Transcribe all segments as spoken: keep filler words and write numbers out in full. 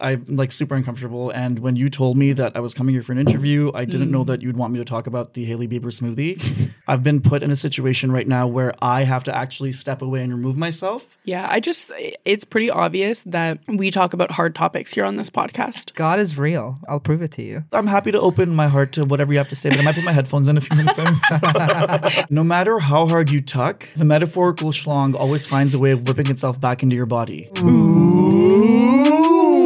I'm like super uncomfortable. And when you told me that I was coming here for an interview, I didn't mm. know that you'd want me to talk about the Hailey Bieber smoothie. I've been put in a situation right now where I have to actually step away and remove myself. Yeah, I just, it's pretty obvious that we talk about hard topics here on this podcast. God is real. I'll prove it to you. I'm happy to open my heart to whatever you have to say, but I might put my headphones in a few minutes. No matter how hard you tuck, the metaphorical schlong always finds a way of whipping itself back into your body. Ooh.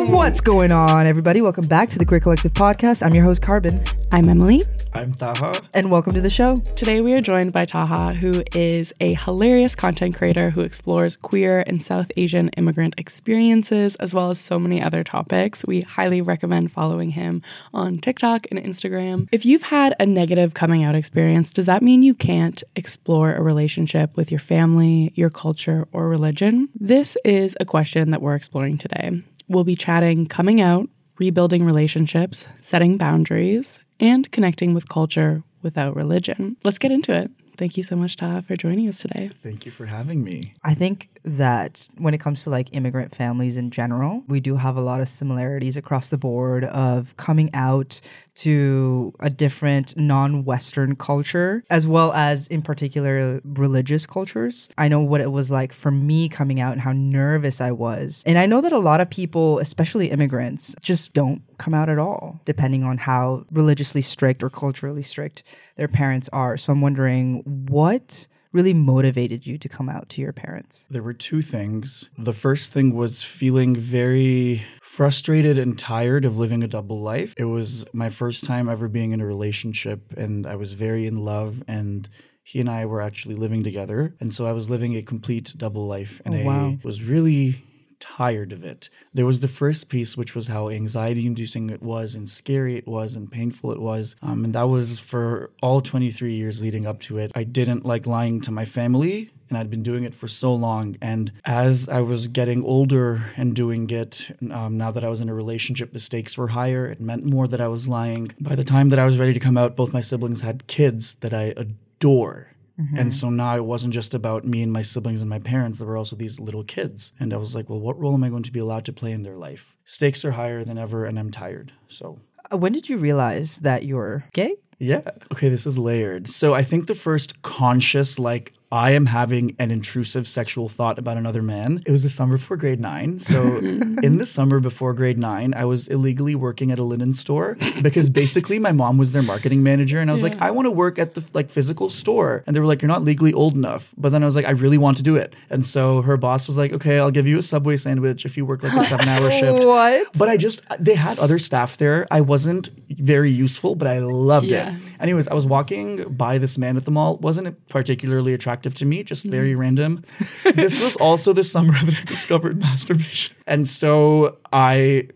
What's going on, everybody? Welcome back to the Queer Collective Podcast. I'm your host, Carbon. I'm Emily. I'm Taha. And welcome to the show. Today we are joined by Taha, who is a hilarious content creator who explores queer and South Asian immigrant experiences, as well as so many other topics. We highly recommend following him on TikTok and Instagram. If you've had a negative coming out experience, does that mean you can't explore a relationship with your family, your culture, or religion? This is a question that we're exploring today. We'll be chatting coming out, rebuilding relationships, setting boundaries, and connecting with culture without religion. Let's get into it. Thank you so much, Taha, for joining us today. Thank you for having me. I think that when it comes to like immigrant families in general, we do have a lot of similarities across the board of coming out to a different non-Western culture, as well as in particular religious cultures. I know what it was like for me coming out and how nervous I was. And I know that a lot of people, especially immigrants, just don't come out at all, depending on how religiously strict or culturally strict their parents are. So I'm wondering, what really motivated you to come out to your parents? There were two things. The first thing was feeling very frustrated and tired of living a double life. It was my first time ever being in a relationship, and I was very in love, and he and I were actually living together. And so I was living a complete double life, and oh, wow. I was really tired of it. There was the first piece, which was how anxiety-inducing it was, and scary it was, and painful it was. Um, and that was for all twenty-three years leading up to it. I didn't like lying to my family, and I'd been doing it for so long. And as I was getting older and doing it, um, now that I was in a relationship, the stakes were higher. It meant more that I was lying. By the time that I was ready to come out, both my siblings had kids that I adore. Mm-hmm. And so now it wasn't just about me and my siblings and my parents. There were also these little kids. And I was like, well, what role am I going to be allowed to play in their life? Stakes are higher than ever, and I'm tired. So when did you realize that you're gay? Yeah. Okay, this is layered. So I think the first conscious, like, I am having an intrusive sexual thought about another man, it was the summer before grade nine. So in the summer before grade nine, I was illegally working at a linen store because basically my mom was their marketing manager. And I was yeah. like, I want to work at the like physical store. And they were like, you're not legally old enough. But then I was like, I really want to do it. And so her boss was like, okay, I'll give you a Subway sandwich if you work like a seven hour shift. What? But I just, they had other staff there. I wasn't very useful, but I loved yeah. it. Anyways, I was walking by this man at the mall. Wasn't particularly attractive to me, just very mm. random. This was also the summer that I discovered masturbation. And so I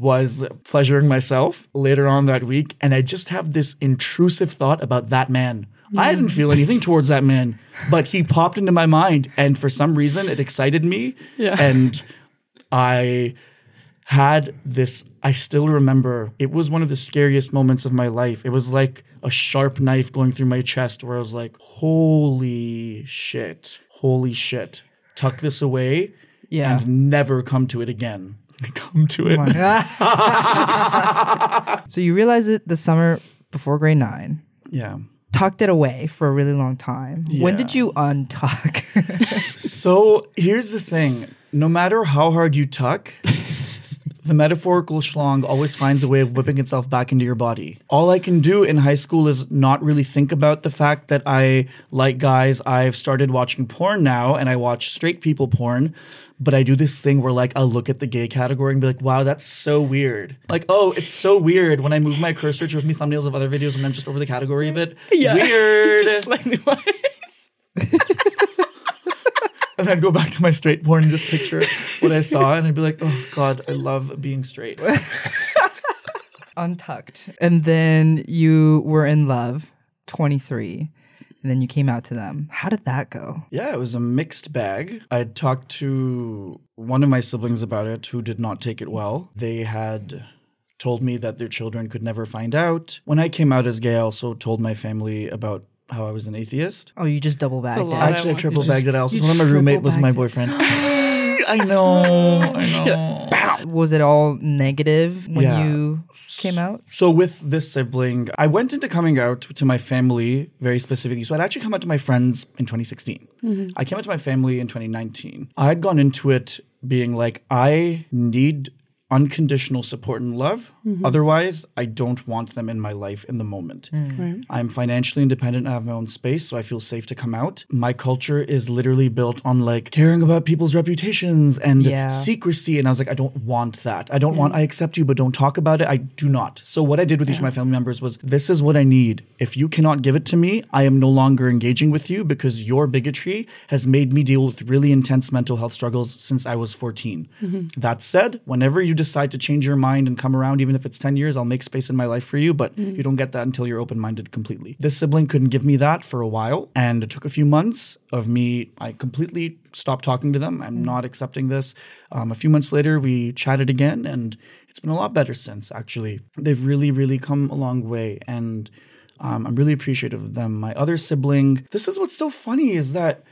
was pleasuring myself later on that week, and I just have this intrusive thought about that man. Yeah. I didn't feel anything towards that man, but he popped into my mind, and for some reason it excited me. Yeah. And I had this, I still remember, it was one of the scariest moments of my life. It was like a sharp knife going through my chest where I was like, holy shit, holy shit. Tuck this away yeah. and never come to it again. Come to it. Oh. So you realized it the summer before grade nine. Yeah. Tucked it away for a really long time. Yeah. When did you untuck? So here's the thing. No matter how hard you tuck, the metaphorical schlong always finds a way of whipping itself back into your body. All I can do in high school is not really think about the fact that I like guys. I've started watching porn now, and I watch straight people porn. But I do this thing where, like, I'll look at the gay category and be like, wow, that's so weird. Like, oh, it's so weird. When I move my cursor, it shows me thumbnails of other videos, and I'm just over the category of it. Yeah. Weird. Just slightly wise. And I'd go back to my straight porn and just picture what I saw. And I'd be like, oh, God, I love being straight. Untucked. And then you were in love, twenty-three. And then you came out to them. How did that go? Yeah, it was a mixed bag. I had talked to one of my siblings about it who did not take it well. They had told me that their children could never find out. When I came out as gay, I also told my family about how I was an atheist. Oh, you just double bagged it. Actually, I triple bagged it. I also told him my roommate was my boyfriend. I know. I know. Yeah. Bow. Was it all negative when yeah. you came out? So with this sibling, I went into coming out to my family very specifically. So I'd actually come out to my friends in twenty sixteen. Mm-hmm. I came out to my family in twenty nineteen. I had gone into it being like, I need unconditional support and love. Mm-hmm. Otherwise, I don't want them in my life in the moment. Mm. Right. I'm financially independent. I have my own space, so I feel safe to come out. My culture is literally built on like caring about people's reputations and yeah. secrecy. And I was like, I don't want that. I don't mm. want, I accept you, but don't talk about it. I do not. So what I did with yeah. each of my family members was, this is what I need. If you cannot give it to me, I am no longer engaging with you because your bigotry has made me deal with really intense mental health struggles since I was fourteen. Mm-hmm. That said, whenever you decide to change your mind and come around, even if it's ten years, I'll make space in my life for you, but mm. you don't get that until you're open-minded completely. This sibling couldn't give me that for a while, and it took a few months of me, I completely stopped talking to them. I'm mm. not accepting this. Um, a few months later, we chatted again, and it's been a lot better since, actually. They've really, really come a long way, and um, I'm really appreciative of them. My other sibling, this is what's so funny, is that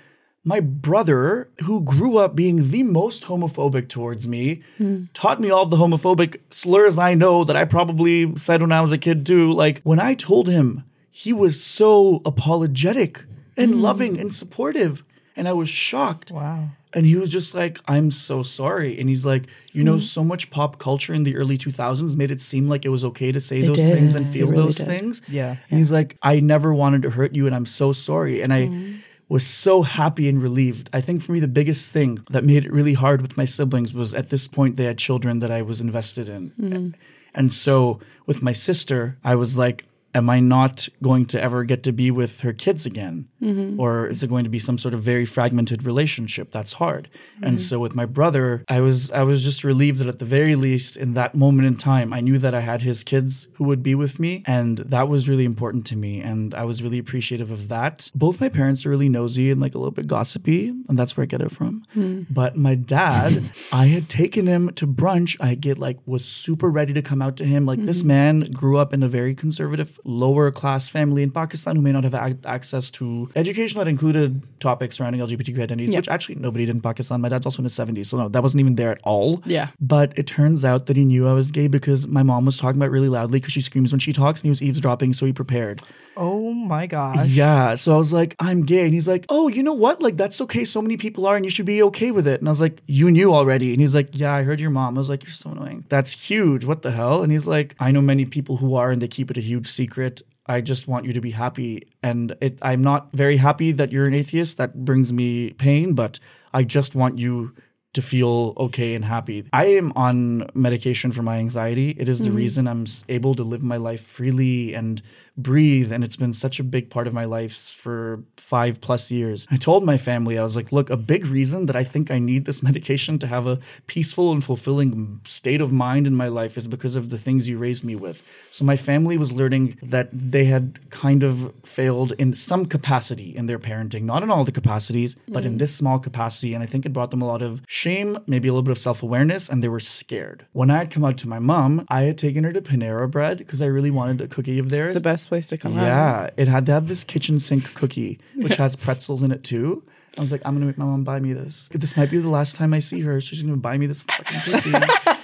my brother, who grew up being the most homophobic towards me, mm. taught me all the homophobic slurs I know that I probably said when I was a kid too. Like, when I told him, he was so apologetic and mm. loving and supportive. And I was shocked. Wow. And he was just like, I'm so sorry. And he's like, you know, mm. so much pop culture in the early two thousands made it seem like it was okay to say it those did. things and feel really those did. things. Yeah. And yeah. he's like, I never wanted to hurt you and I'm so sorry. And mm. I... was so happy and relieved. I think for me, the biggest thing that made it really hard with my siblings was at this point, they had children that I was invested in. Mm. And so with my sister, I was like, am I not going to ever get to be with her kids again? Mm-hmm. Or is it going to be some sort of very fragmented relationship? That's hard. Mm-hmm. And so with my brother, I was I was just relieved that at the very least in that moment in time, I knew that I had his kids who would be with me. And that was really important to me. And I was really appreciative of that. Both my parents are really nosy and like a little bit gossipy. And that's where I get it from. Mm. But my dad, I had taken him to brunch. I get like was super ready to come out to him. Like mm-hmm. this man grew up in a very conservative lower class family in Pakistan who may not have a- access to education that included topics surrounding L G B T Q identities, yep. which actually nobody did in Pakistan. My dad's also in his seventies, so no, that wasn't even there at all. Yeah. But it turns out that he knew I was gay because my mom was talking about it really loudly because she screams when she talks and he was eavesdropping, so he prepared. Oh my gosh. Yeah. So I was like, I'm gay. And he's like, oh, you know what? Like, that's okay. So many people are and you should be okay with it. And I was like, you knew already. And he's like, yeah, I heard your mom. I was like, you're so annoying. That's huge. What the hell? And he's like, I know many people who are and they keep it a huge secret. Secret. I just want you to be happy. And it, I'm not very happy that you're an atheist. That brings me pain, but I just want you to feel okay and happy. I am on medication for my anxiety. It is the mm-hmm. reason I'm able to live my life freely and breathe. And it's been such a big part of my life for five plus years. I told my family, I was like, look, a big reason that I think I need this medication to have a peaceful and fulfilling state of mind in my life is because of the things you raised me with. So my family was learning that they had kind of failed in some capacity in their parenting, not in all the capacities, mm-hmm. but in this small capacity. And I think it brought them a lot of shame, maybe a little bit of self-awareness, and they were scared. When I had come out to my mom, I had taken her to Panera Bread because I really wanted a cookie of theirs. It's the best place to come yeah, out. Yeah, it had to have this kitchen sink cookie, which has pretzels in it too. I was like, I'm going to make my mom buy me this. This might be the last time I see her. She's going to buy me this fucking cookie.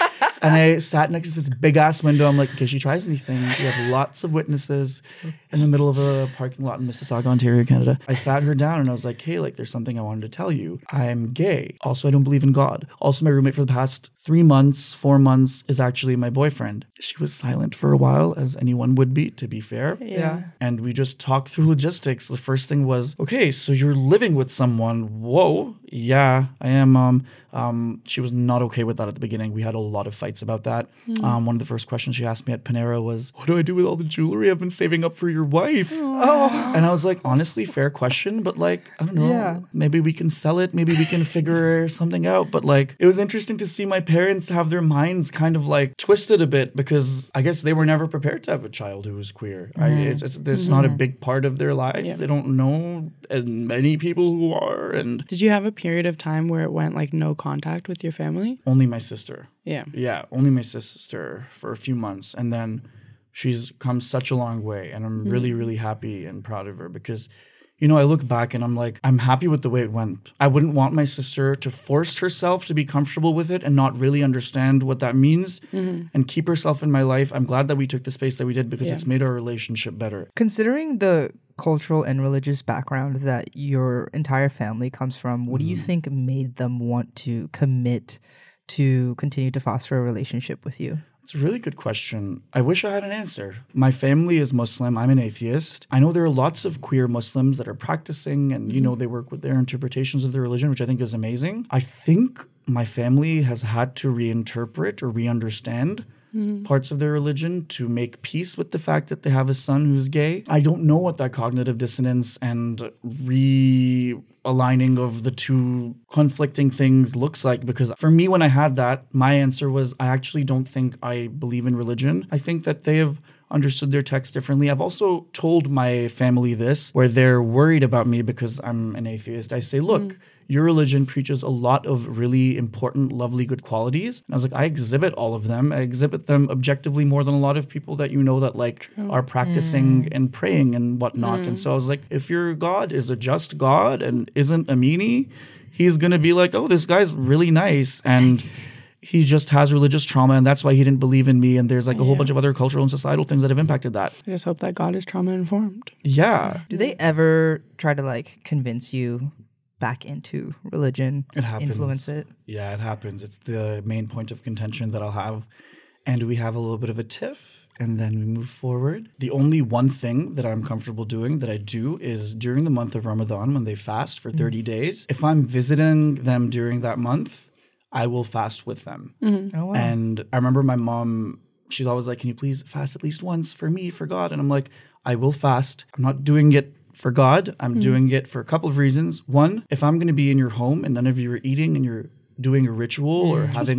And I sat next to this big-ass window. I'm like, in case she tries anything, we have lots of witnesses in the middle of a parking lot in Mississauga, Ontario, Canada. I sat her down and I was like, hey, like, there's something I wanted to tell you. I'm gay. Also, I don't believe in God. Also, my roommate for the past three months, four months is actually my boyfriend. She was silent for a while, as anyone would be, to be fair. Yeah. And we just talked through logistics. The first thing was, okay, so you're living with someone. Whoa. Yeah, I am, Mom. Um, she was not okay with that at the beginning. We had a lot of fights about that. Mm. Um, one of the first questions she asked me at Panera was, what do I do with all the jewelry I've been saving up for your wife? Oh. And I was like, honestly, fair question. But like, I don't know, yeah. maybe we can sell it. Maybe we can figure something out. But like, it was interesting to see my parents have their minds kind of like twisted a bit because I guess they were never prepared to have a child who was queer. Mm. I, it's it's, it's mm-hmm. not a big part of their lives. Yeah. They don't know as many people who are. And did you have a period of time where it went like no contact with your family? Only my sister. Yeah. Yeah, only my sister for a few months. And then she's come such a long way. And I'm mm-hmm. really, really happy and proud of her because you know, I look back and I'm like, I'm happy with the way it went. I wouldn't want my sister to force herself to be comfortable with it and not really understand what that means mm-hmm. and keep herself in my life. I'm glad that we took the space that we did because yeah. it's made our relationship better. Considering the cultural and religious background that your entire family comes from, what mm. do you think made them want to commit to continue to foster a relationship with you? It's a really good question. I wish I had an answer. My family is Muslim. I'm an atheist. I know there are lots of queer Muslims that are practicing and, you know, they work with their interpretations of their religion, which I think is amazing. I think my family has had to reinterpret or re-understand mm-hmm. parts of their religion to make peace with the fact that they have a son who's gay. I don't know what that cognitive dissonance and re... aligning of the two conflicting things looks like, because for me, when I had that, my answer was, I actually don't think I believe in religion. I think that they have understood their text differently. I've also told my family this, where they're worried about me because I'm an atheist. I say, look, mm. your religion preaches a lot of really important, lovely, good qualities. And I was like, I exhibit all of them. I exhibit them objectively more than a lot of people that you know that like True. Are practicing mm. and praying and whatnot. Mm. And so I was like, if your God is a just God and isn't a meanie, he's going to be like, oh, this guy's really nice. And he just has religious trauma, and that's why he didn't believe in me. And there's like a yeah. whole bunch of other cultural and societal things that have impacted that. I just hope that God is trauma informed. Yeah. Do they ever try to like convince you back into religion? It happens. Influence it? Yeah, it happens. It's the main point of contention that I'll have. And we have a little bit of a tiff, and then we move forward. The only one thing that I'm comfortable doing that I do is during the month of Ramadan, when they fast for thirty mm-hmm. days, if I'm visiting them during that month, I will fast with them. Mm-hmm. Oh, wow. And I remember my mom, she's always like, can you please fast at least once for me, for God? And I'm like, I will fast. I'm not doing it for God. I'm mm-hmm. doing it for a couple of reasons. One, if I'm going to be in your home and none of you are eating and you're doing a ritual mm-hmm. or having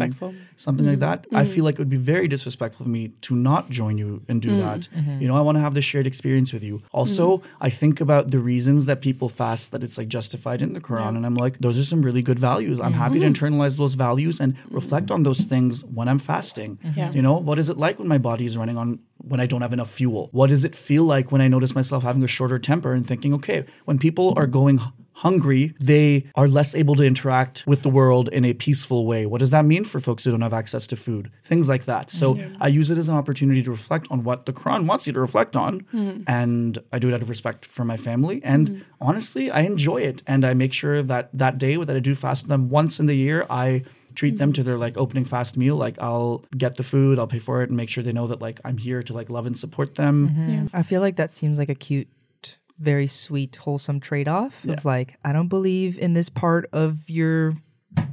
something mm-hmm. like that, mm-hmm. I feel like it would be very disrespectful of me to not join you and do mm-hmm. that. Mm-hmm. You know, I want to have this shared experience with you. Also, mm-hmm. I think about the reasons that people fast, that it's like justified in the Quran. Yeah. And I'm like, those are some really good values. I'm mm-hmm. happy to internalize those values and reflect on those things when I'm fasting. Mm-hmm. Yeah. You know, what is it like when my body is running on, when I don't have enough fuel? What does it feel like when I notice myself having a shorter temper and thinking, okay, when people are going hungry, they are less able to interact with the world in a peaceful way. What does that mean for folks who don't have access to food? Things like that. So yeah. I use it as an opportunity to reflect on what the Quran wants you to reflect on. Mm-hmm. And I do it out of respect for my family. And mm-hmm. honestly, I enjoy it. And I make sure that that day that I do fast them once in the year, I treat mm-hmm. them to their like opening fast meal. Like I'll get the food, I'll pay for it and make sure they know that like I'm here to like love and support them. Mm-hmm. Yeah. I feel like that seems like a cute, very sweet, wholesome trade-off. Yeah. It's like, I don't believe in this part of your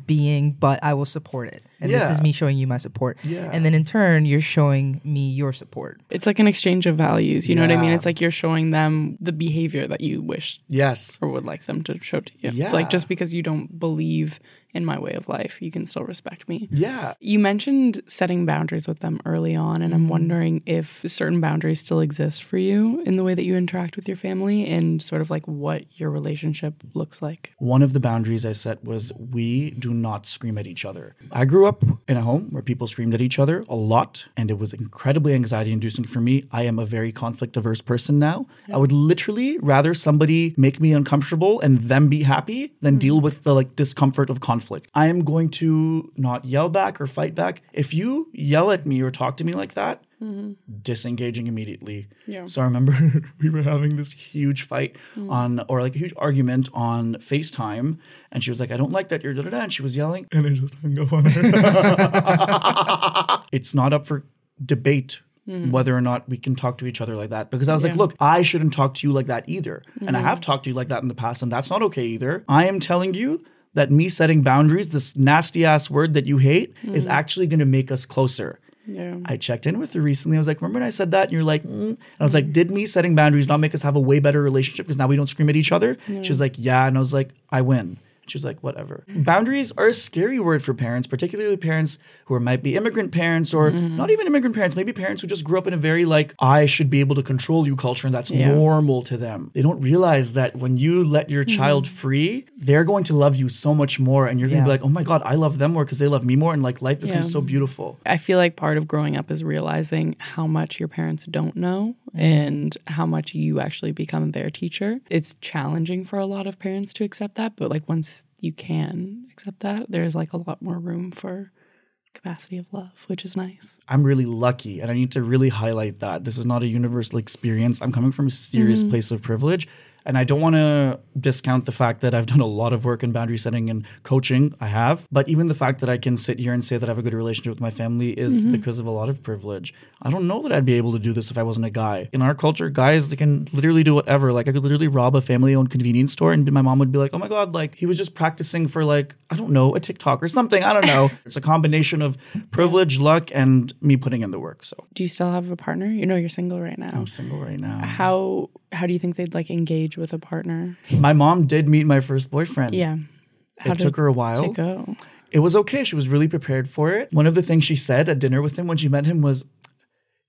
being, but I will support it. And yeah. this is me showing you my support. Yeah. And then in turn, you're showing me your support. It's like an exchange of values. You yeah. know what I mean? It's like you're showing them the behavior that you wish yes. or would like them to show to you. Yeah. It's like, just because you don't believe in my way of life, you can still respect me. Yeah. You mentioned setting boundaries with them early on, and I'm wondering if certain boundaries still exist for you in the way that you interact with your family and sort of like what your relationship looks like. One of the boundaries I set was we do not scream at each other. I grew up in a home where people screamed at each other a lot, and it was incredibly anxiety-inducing for me. I am a very conflict-averse person now. Yeah. I would literally rather somebody make me uncomfortable and them be happy than mm. deal with the like discomfort of conflict. I am going to not yell back or fight back. If you yell at me or talk to me like that, mm-hmm. disengaging immediately. Yeah. So I remember we were having this huge fight mm. on, or like a huge argument on FaceTime. And she was like, I don't like that you're da-da-da. And she was yelling. And I just hung up on her. It's not up for debate mm. whether or not we can talk to each other like that. Because I was yeah. like, look, I shouldn't talk to you like that either. Mm-hmm. And I have talked to you like that in the past. And that's not okay either. I am telling you that me setting boundaries, this nasty ass word that you hate, mm. is actually going to make us closer. Yeah. I checked in with her recently. I was like, remember when I said that? And you're like, mm. And I was mm. like, did me setting boundaries not make us have a way better relationship because now we don't scream at each other? Yeah. She was like, yeah. And I was like, I win. She was like, whatever. Boundaries are a scary word for parents, particularly parents who are, might be immigrant parents or mm-hmm. not even immigrant parents, maybe parents who just grew up in a very like, I should be able to control you culture, and that's yeah. normal to them. They don't realize that when you let your mm-hmm. child free, they're going to love you so much more, and you're yeah. going to be like, oh my God, I love them more because they love me more, and like life becomes yeah. so beautiful. I feel like part of growing up is realizing how much your parents don't know and how much you actually become their teacher. It's challenging for a lot of parents to accept that, but like once you can accept that, there's like a lot more room for capacity of love, which is nice. I'm really lucky, and I need to really highlight that. This is not a universal experience. I'm coming from a serious mm-hmm. place of privilege, and I don't want to discount the fact that I've done a lot of work in boundary setting and coaching. I have. But even the fact that I can sit here and say that I have a good relationship with my family is mm-hmm. because of a lot of privilege. I don't know that I'd be able to do this if I wasn't a guy. In our culture, guys, they can literally do whatever. Like, I could literally rob a family-owned convenience store and my mom would be like, oh my God, like, he was just practicing for like, I don't know, a TikTok or something. I don't know. It's a combination of privilege, luck, and me putting in the work. So, do you still have a partner? You know, you're single right now. I'm single right now. How how do you think they'd like engage with a partner? My mom did meet my first boyfriend. Yeah. How it took her a while. It, go? It was okay. She was really prepared for it. One of the things she said at dinner with him when she met him was,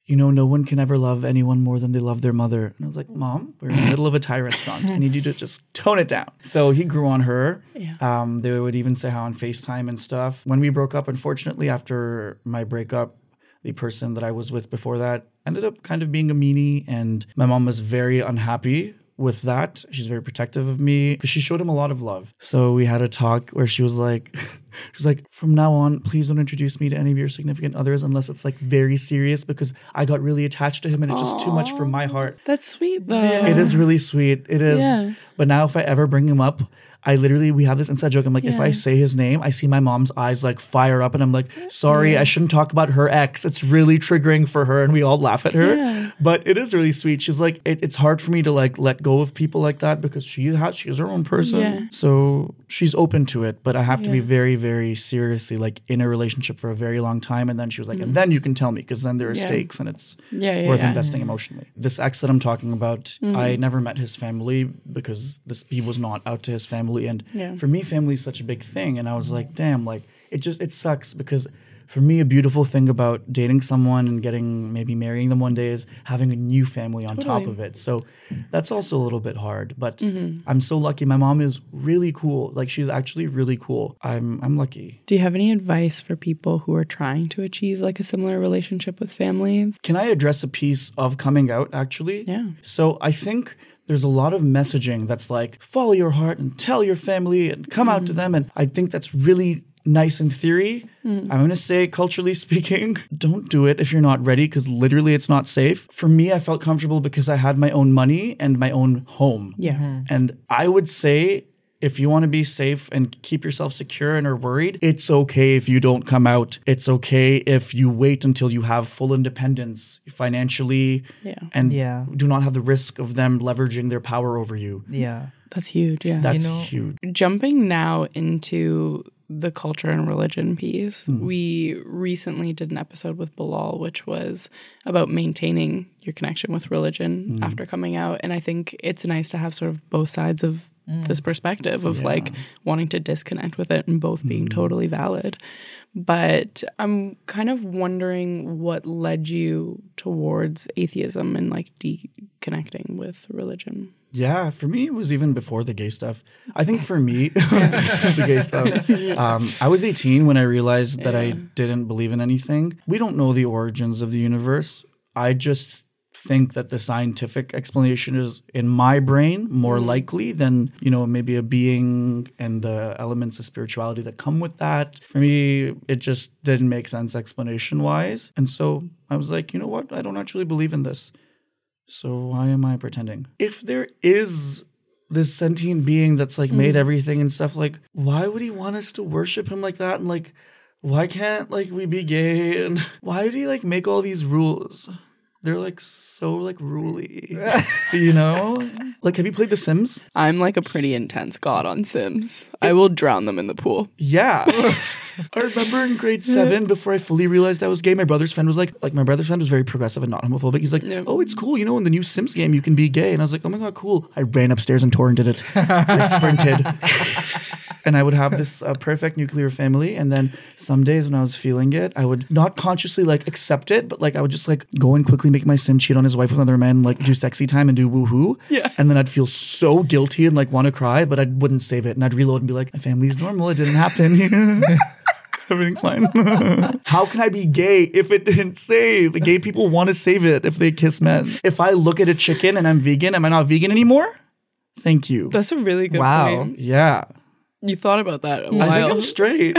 you know, no one can ever love anyone more than they love their mother. And I was like, Mom, we're in the middle of a Thai restaurant. I need you to just tone it down. So he grew on her. Yeah. Um, they would even say how on FaceTime and stuff. When we broke up, unfortunately, after my breakup, the person that I was with before that ended up kind of being a meanie. And my mom was very unhappy with that. She's very protective of me because she showed him a lot of love. So we had a talk where she was like, she was like, from now on, please don't introduce me to any of your significant others unless it's like very serious, because I got really attached to him and it's just too much for my heart. That's sweet though. Yeah. It is really sweet. It is. Yeah. But now if I ever bring him up, I literally, we have this inside joke. I'm like, yeah. if I say his name, I see my mom's eyes like fire up and I'm like, sorry, yeah. I shouldn't talk about her ex. It's really triggering for her. And we all laugh at her. Yeah. But it is really sweet. She's like, it, it's hard for me to like let go of people like that because she has, she's her own person. Yeah. So she's open to it. But I have yeah. to be very, very seriously like in a relationship for a very long time. And then she was like, mm. and then you can tell me, because then there are yeah. stakes and it's yeah, yeah, worth yeah, investing yeah. emotionally. This ex that I'm talking about, mm-hmm. I never met his family because this he was not out to his family. And yeah. for me, family is such a big thing. And I was like, damn, like it just it sucks, because for me, a beautiful thing about dating someone and getting maybe marrying them one day is having a new family on totally. Top of it. So that's also a little bit hard. But mm-hmm. I'm so lucky. My mom is really cool. Like, she's actually really cool. I'm I'm lucky. Do you have any advice for people who are trying to achieve like a similar relationship with family? Can I address a piece of coming out, actually? Yeah. So I think there's a lot of messaging that's like, follow your heart and tell your family and come mm-hmm. out to them. And I think that's really nice in theory. Mm-hmm. I'm going to say, culturally speaking, don't do it if you're not ready, because literally it's not safe. For me, I felt comfortable because I had my own money and my own home. Yeah. Mm-hmm. And I would say, if you want to be safe and keep yourself secure and are worried, it's okay if you don't come out. It's okay if you wait until you have full independence financially yeah. and yeah. do not have the risk of them leveraging their power over you. Yeah. That's huge. Yeah. That's you know, huge. Jumping now into the culture and religion piece, mm. we recently did an episode with Bilal, which was about maintaining your connection with religion mm. after coming out. And I think it's nice to have sort of both sides of Mm. this perspective of yeah. like wanting to disconnect with it and both being mm. totally valid. But I'm kind of wondering what led you towards atheism and like deconnecting with religion. Yeah, for me, it was even before the gay stuff. I think for me, the gay stuff, um, I was eighteen when I realized that yeah. I didn't believe in anything. We don't know the origins of the universe. I just think that the scientific explanation is in my brain more mm. likely than, you know, maybe a being and the elements of spirituality that come with that. For me, it just didn't make sense explanation wise. And so I was like, you know what? I don't actually believe in this. So why am I pretending? If there is this sentient being that's like mm. made everything and stuff, like, why would he want us to worship him like that? And like, why can't like we be gay? And why do you like make all these rules? They're, like, so, like, ruly, you know? Like, have you played The Sims? I'm, like, a pretty intense god on Sims. It, I will drown them in the pool. Yeah. I remember in grade seven, before I fully realized I was gay, my brother's friend was, like, like, my brother's friend was very progressive and not homophobic. He's like, yeah. oh, it's cool. You know, in the new Sims game, you can be gay. And I was like, oh, my God, cool. I ran upstairs and torrented it. I sprinted. And I would have this uh, perfect nuclear family. And then some days when I was feeling it, I would not consciously like accept it, but like I would just like go and quickly make my sim cheat on his wife with another man, like do sexy time and do woohoo. Yeah. And then I'd feel so guilty and like want to cry, but I wouldn't save it. And I'd reload and be like, my family's normal. It didn't happen. Everything's fine. How can I be gay if it didn't save? Gay people want to save it if they kiss men. If I look at a chicken and I'm vegan, am I not vegan anymore? Thank you. That's a really good wow. point. Yeah. You thought about that a while. I think I'm straight.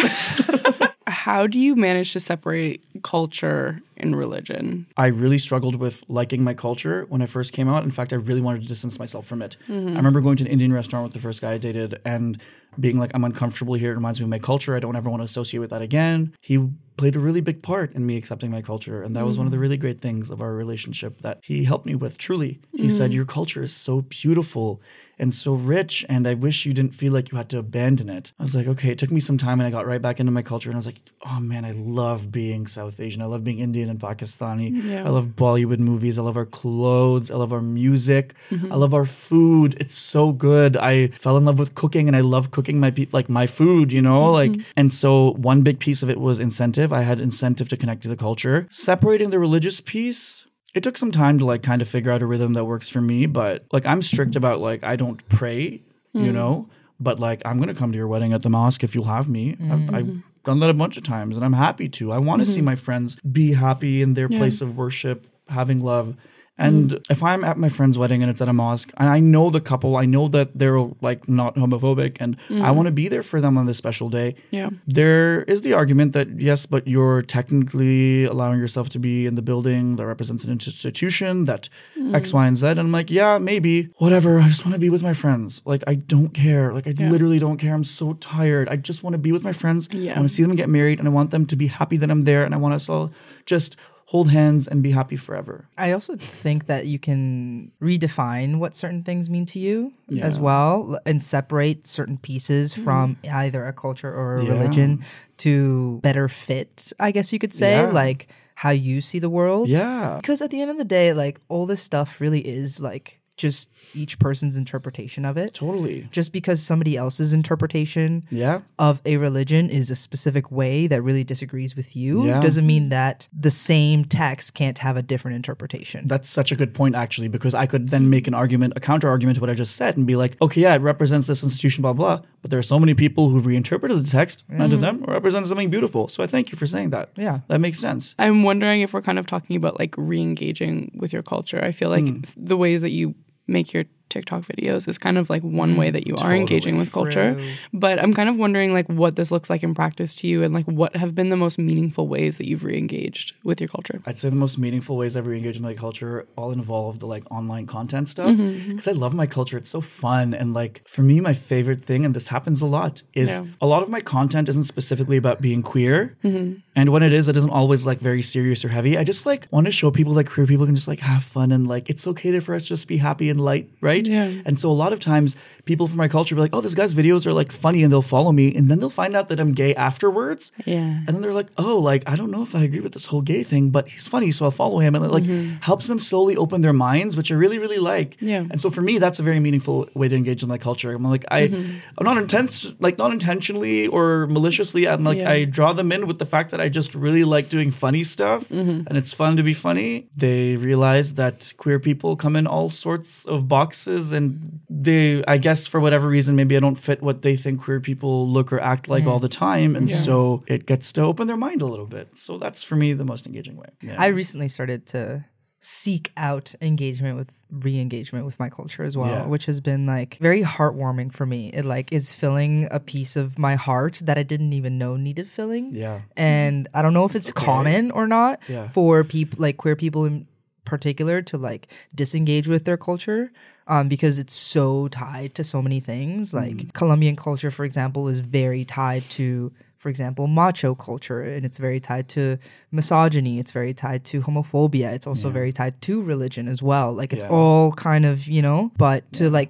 How do you manage to separate culture and religion? I really struggled with liking my culture when I first came out. In fact, I really wanted to distance myself from it. Mm-hmm. I remember going to an Indian restaurant with the first guy I dated and being like, I'm uncomfortable here. It reminds me of my culture. I don't ever want to associate with that again. He played a really big part in me accepting my culture. And that mm-hmm. was one of the really great things of our relationship that he helped me with, truly. He mm-hmm. said, your culture is so beautiful and so rich, and I wish you didn't feel like you had to abandon it. I was like, okay, it took me some time, and I got right back into my culture, and I was like, oh man, I love being South Asian. I love being Indian and Pakistani. Yeah. I love Bollywood movies. I love our clothes. I love our music. Mm-hmm. I love our food. It's so good. I fell in love with cooking, and I love cooking my pe- like my food, you know? Mm-hmm. like. And so one big piece of it was incentive. I had incentive to connect to the culture. Separating the religious piece... It took some time to like kind of figure out a rhythm that works for me, but like I'm strict about like I don't pray, mm. you know, but like I'm going to come to your wedding at the mosque if you'll have me. Mm. I've, I've done that a bunch of times and I'm happy to. I want to mm-hmm. see my friends be happy in their yeah. place of worship, having love. And mm. if I'm at my friend's wedding and it's at a mosque and I know the couple, I know that they're like not homophobic and mm. I want to be there for them on this special day. Yeah. There is the argument that yes, but you're technically allowing yourself to be in the building that represents an institution that mm. X, Y, and Z. And I'm like, yeah, maybe, whatever. I just want to be with my friends. Like, I don't care. Like, I yeah. literally don't care. I'm so tired. I just want to be with my friends. Yeah. I want to see them get married and I want them to be happy that I'm there. And I want us all just... hold hands and be happy forever. I also think that you can redefine what certain things mean to you yeah. as well and separate certain pieces mm. from either a culture or a yeah. religion to better fit, I guess you could say, yeah. like how you see the world. Yeah. Because at the end of the day, like all this stuff really is like just each person's interpretation of it. Totally. Just because somebody else's interpretation yeah. of a religion is a specific way that really disagrees with you yeah. doesn't mean that the same text can't have a different interpretation. That's such a good point, actually, because I could then make an argument, a counter argument to what I just said and be like, okay, yeah, it represents this institution, blah, blah, but there are so many people who've reinterpreted the text mm-hmm. and to them it represents something beautiful. So I thank you for saying that. Yeah. That makes sense. I'm wondering if we're kind of talking about like re-engaging with your culture. I feel like mm. the ways that you make your TikTok videos is kind of like one way that you totally are engaging with culture. True. But I'm kind of wondering like what this looks like in practice to you and like what have been the most meaningful ways that you've re-engaged with your culture? I'd say the most meaningful ways I've re-engaged with my culture all involve the like online content stuff because mm-hmm. I love my culture. It's so fun. And like for me, my favorite thing, and this happens a lot, is yeah. a lot of my content isn't specifically about being queer. Mm-hmm. And when it is, it isn't always like very serious or heavy. I just like want to show people that queer people can just like have fun and like it's okay to for us just be happy and light, right? Yeah. And so a lot of times people from my culture be like, oh, this guy's videos are like funny and they'll follow me. And then they'll find out that I'm gay afterwards. Yeah. And then they're like, oh, like, I don't know if I agree with this whole gay thing, but he's funny. So I'll follow him. And it like mm-hmm. helps them slowly open their minds, which I really, really like. Yeah. And so for me, that's a very meaningful way to engage in my culture. I'm like, I, mm-hmm. I'm not intense, like not intentionally or maliciously. I'm like, yeah. I draw them in with the fact that I just really like doing funny stuff mm-hmm. and it's fun to be funny. They realize that queer people come in all sorts of boxes. And they, I guess for whatever reason, maybe I don't fit what they think queer people look or act like mm. all the time. And yeah. so it gets to open their mind a little bit. So that's for me the most engaging way. Yeah. I recently started to seek out engagement with re-engagement with my culture as well, yeah. which has been like very heartwarming for me. It like is filling a piece of my heart that I didn't even know needed filling. Yeah. And I don't know if it's okay. common or not yeah. for people like queer people in particular to like disengage with their culture. Um, because it's so tied to so many things. Like mm. Colombian culture, for example, is very tied to, for example, macho culture. And it's very tied to misogyny. It's very tied to homophobia. It's also yeah. very tied to religion as well. Like it's yeah. all kind of, you know, but yeah. to like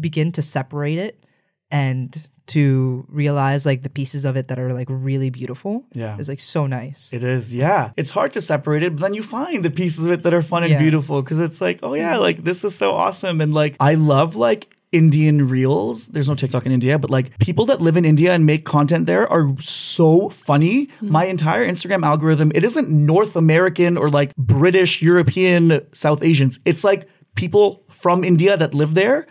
begin to separate it and to realize like the pieces of it that are like really beautiful yeah. is like so nice. It is, yeah. It's hard to separate it, but then you find the pieces of it that are fun yeah. and beautiful because it's like, oh yeah, like this is so awesome. And like, I love like Indian reels. There's no TikTok in India, but like people that live in India and make content there are so funny. Mm-hmm. My entire Instagram algorithm, it isn't North American or like British, European, South Asians. It's like people from India that live there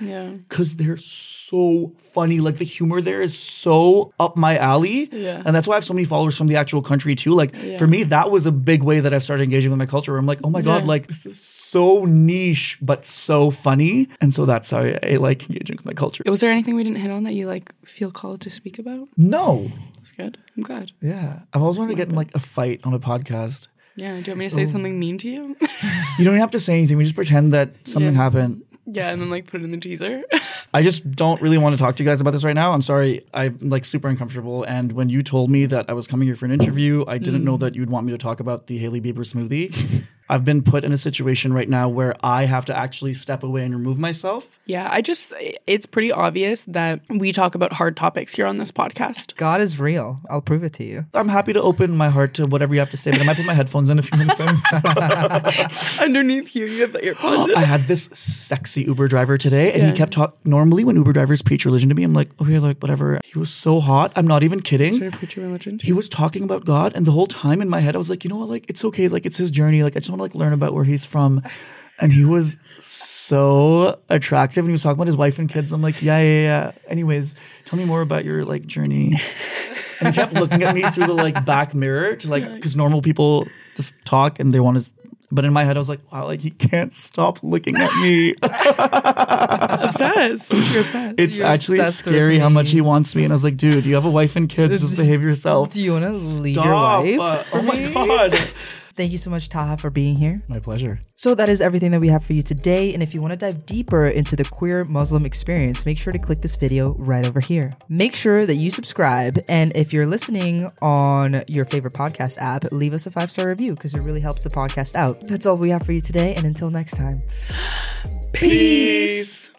because yeah. they're so funny. Like the humor there is so up my alley. Yeah. And that's why I have so many followers from the actual country too. Like yeah. for me, that was a big way that I've started engaging with my culture. Where I'm like, oh my God, yeah. like this is so niche, but so funny. And so that's how I, I like engaging with my culture. Was there anything we didn't hit on that you like feel called to speak about? No. That's good. I'm glad. Yeah. I've always wanted to get in like a fight on a podcast. Yeah, do you want me to say oh. something mean to you? You don't have to say anything. We just pretend that something yeah. happened. Yeah, and then like put it in the teaser. I just don't really want to talk to you guys about this right now. I'm sorry. I'm like super uncomfortable. And when you told me that I was coming here for an interview, I didn't mm. know that you'd want me to talk about the Hailey Bieber smoothie. I've been put in a situation right now where I have to actually step away and remove myself. Yeah, I just, it's pretty obvious that we talk about hard topics here on this podcast. God is real. I'll prove it to you. I'm happy to open my heart to whatever you have to say, but I might put my headphones in a few minutes. Underneath you, you have the earphones in. I had this sexy Uber driver today, and yeah. he kept talking. Normally, when Uber drivers preach religion to me, I'm like, okay, like, whatever. He was so hot. I'm not even kidding. Sort of preaching religion. He was talking about God, and the whole time in my head, I was like, you know what, like, it's okay. Like, it's his journey. Like, I just want like learn about where he's from, and he was so attractive, and he was talking about his wife and kids. I'm like, yeah yeah yeah anyways, tell me more about your like journey. And he kept looking at me through the like back mirror to like, because normal people just talk and they want to, but in my head I was like, wow, like he can't stop looking at me. Obsessed. You're obsessed. It's You're actually obsessed scary how much he wants me. And I was like, dude, you have a wife and kids, just behave yourself. Do you want to leave your wife? Uh, oh my God. Thank you so much, Taha, for being here. My pleasure. So that is everything that we have for you today. And if you want to dive deeper into the queer Muslim experience, make sure to click this video right over here. Make sure that you subscribe. And if you're listening on your favorite podcast app, leave us a five-star review because it really helps the podcast out. That's all we have for you today. And until next time. Peace. Peace.